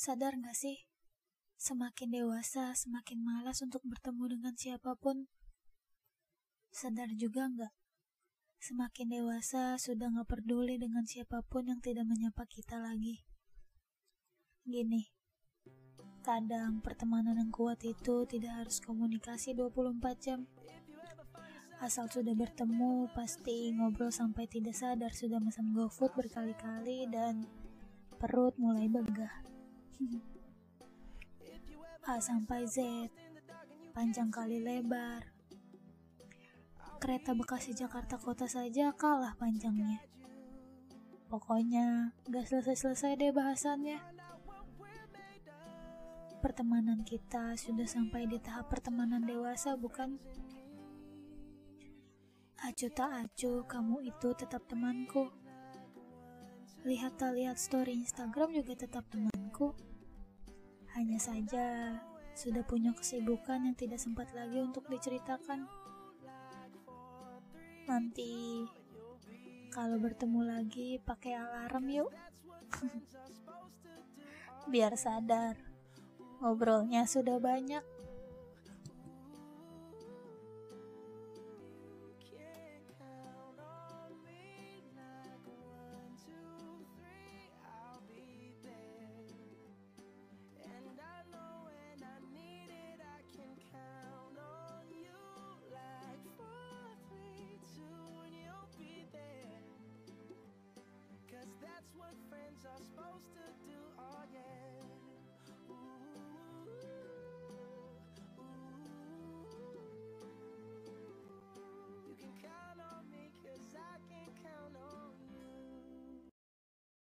Sadar gak sih? Semakin dewasa, semakin malas untuk bertemu dengan siapapun. Sadar juga gak? Semakin dewasa, sudah gak peduli dengan siapapun yang tidak menyapa kita lagi. Gini, kadang pertemanan yang kuat itu tidak harus komunikasi 24 jam. Asal sudah bertemu, pasti ngobrol sampai tidak sadar sudah pesan GoFood berkali-kali dan perut mulai begah. A sampai Z, panjang kali lebar. Kereta Bekasi Jakarta Kota saja kalah panjangnya. Pokoknya, gak selesai-selesai deh bahasannya. Pertemanan kita sudah sampai di tahap pertemanan dewasa, bukan? Acuh tak acuh, kamu itu tetap temanku. Lihat tak lihat story Instagram juga tetap temanku. Hanya saja, sudah punya kesibukan yang tidak sempat lagi untuk diceritakan. Nanti, kalau bertemu lagi, pakai alarm yuk. Biar sadar, ngobrolnya sudah banyak.